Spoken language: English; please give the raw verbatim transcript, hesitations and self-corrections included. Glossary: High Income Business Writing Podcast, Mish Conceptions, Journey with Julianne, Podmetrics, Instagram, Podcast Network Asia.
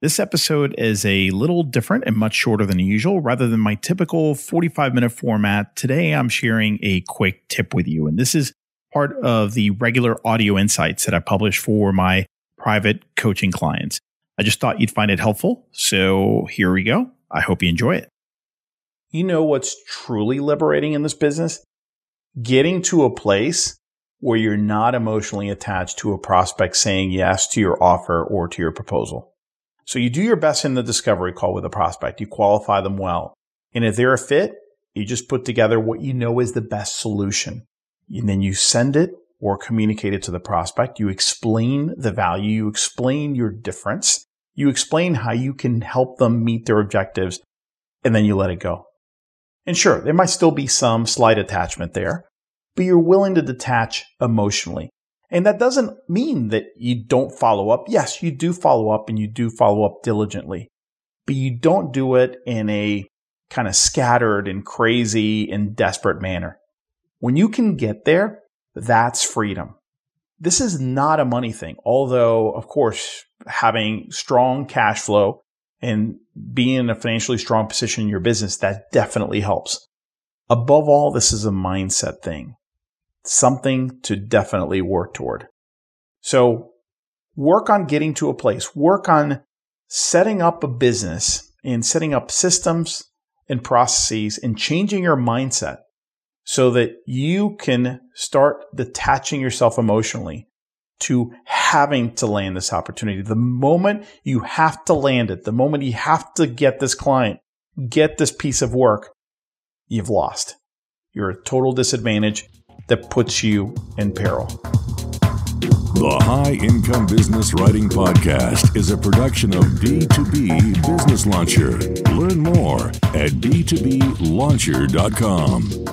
This episode is a little different and much shorter than usual. Rather than my typical forty-five minute format, today I'm sharing a quick tip with you. And this is part of the regular audio insights that I publish for my private coaching clients. I just thought you'd find it helpful. So here we go. I hope you enjoy it. You know what's truly liberating in this business? Getting to a place where you're not emotionally attached to a prospect saying yes to your offer or to your proposal. So you do your best in the discovery call with a prospect. You qualify them well. And if they're a fit, you just put together what you know is the best solution. And then you send it or communicate it to the prospect. You explain the value. You explain your difference. You explain how you can help them meet their objectives. And then you let it go. And sure, there might still be some slight attachment there, but you're willing to detach emotionally. And that doesn't mean that you don't follow up. Yes, you do follow up and you do follow up diligently, but you don't do it in a kind of scattered and crazy and desperate manner. When you can get there, that's freedom. This is not a money thing, although, of course, having strong cash flow and being in a financially strong position in your business, that definitely helps. Above all, this is a mindset thing. Something to definitely work toward. So work on getting to a place. Work on setting up a business and setting up systems and processes and changing your mindset so that you can start detaching yourself emotionally to having to land this opportunity. The moment you have to land it, the moment you have to get this client, get this piece of work, you've lost. You're at a total disadvantage. That puts you in peril. The High Income Business Writing Podcast is a production of B two B Business Launcher. Learn more at b two b launcher dot com.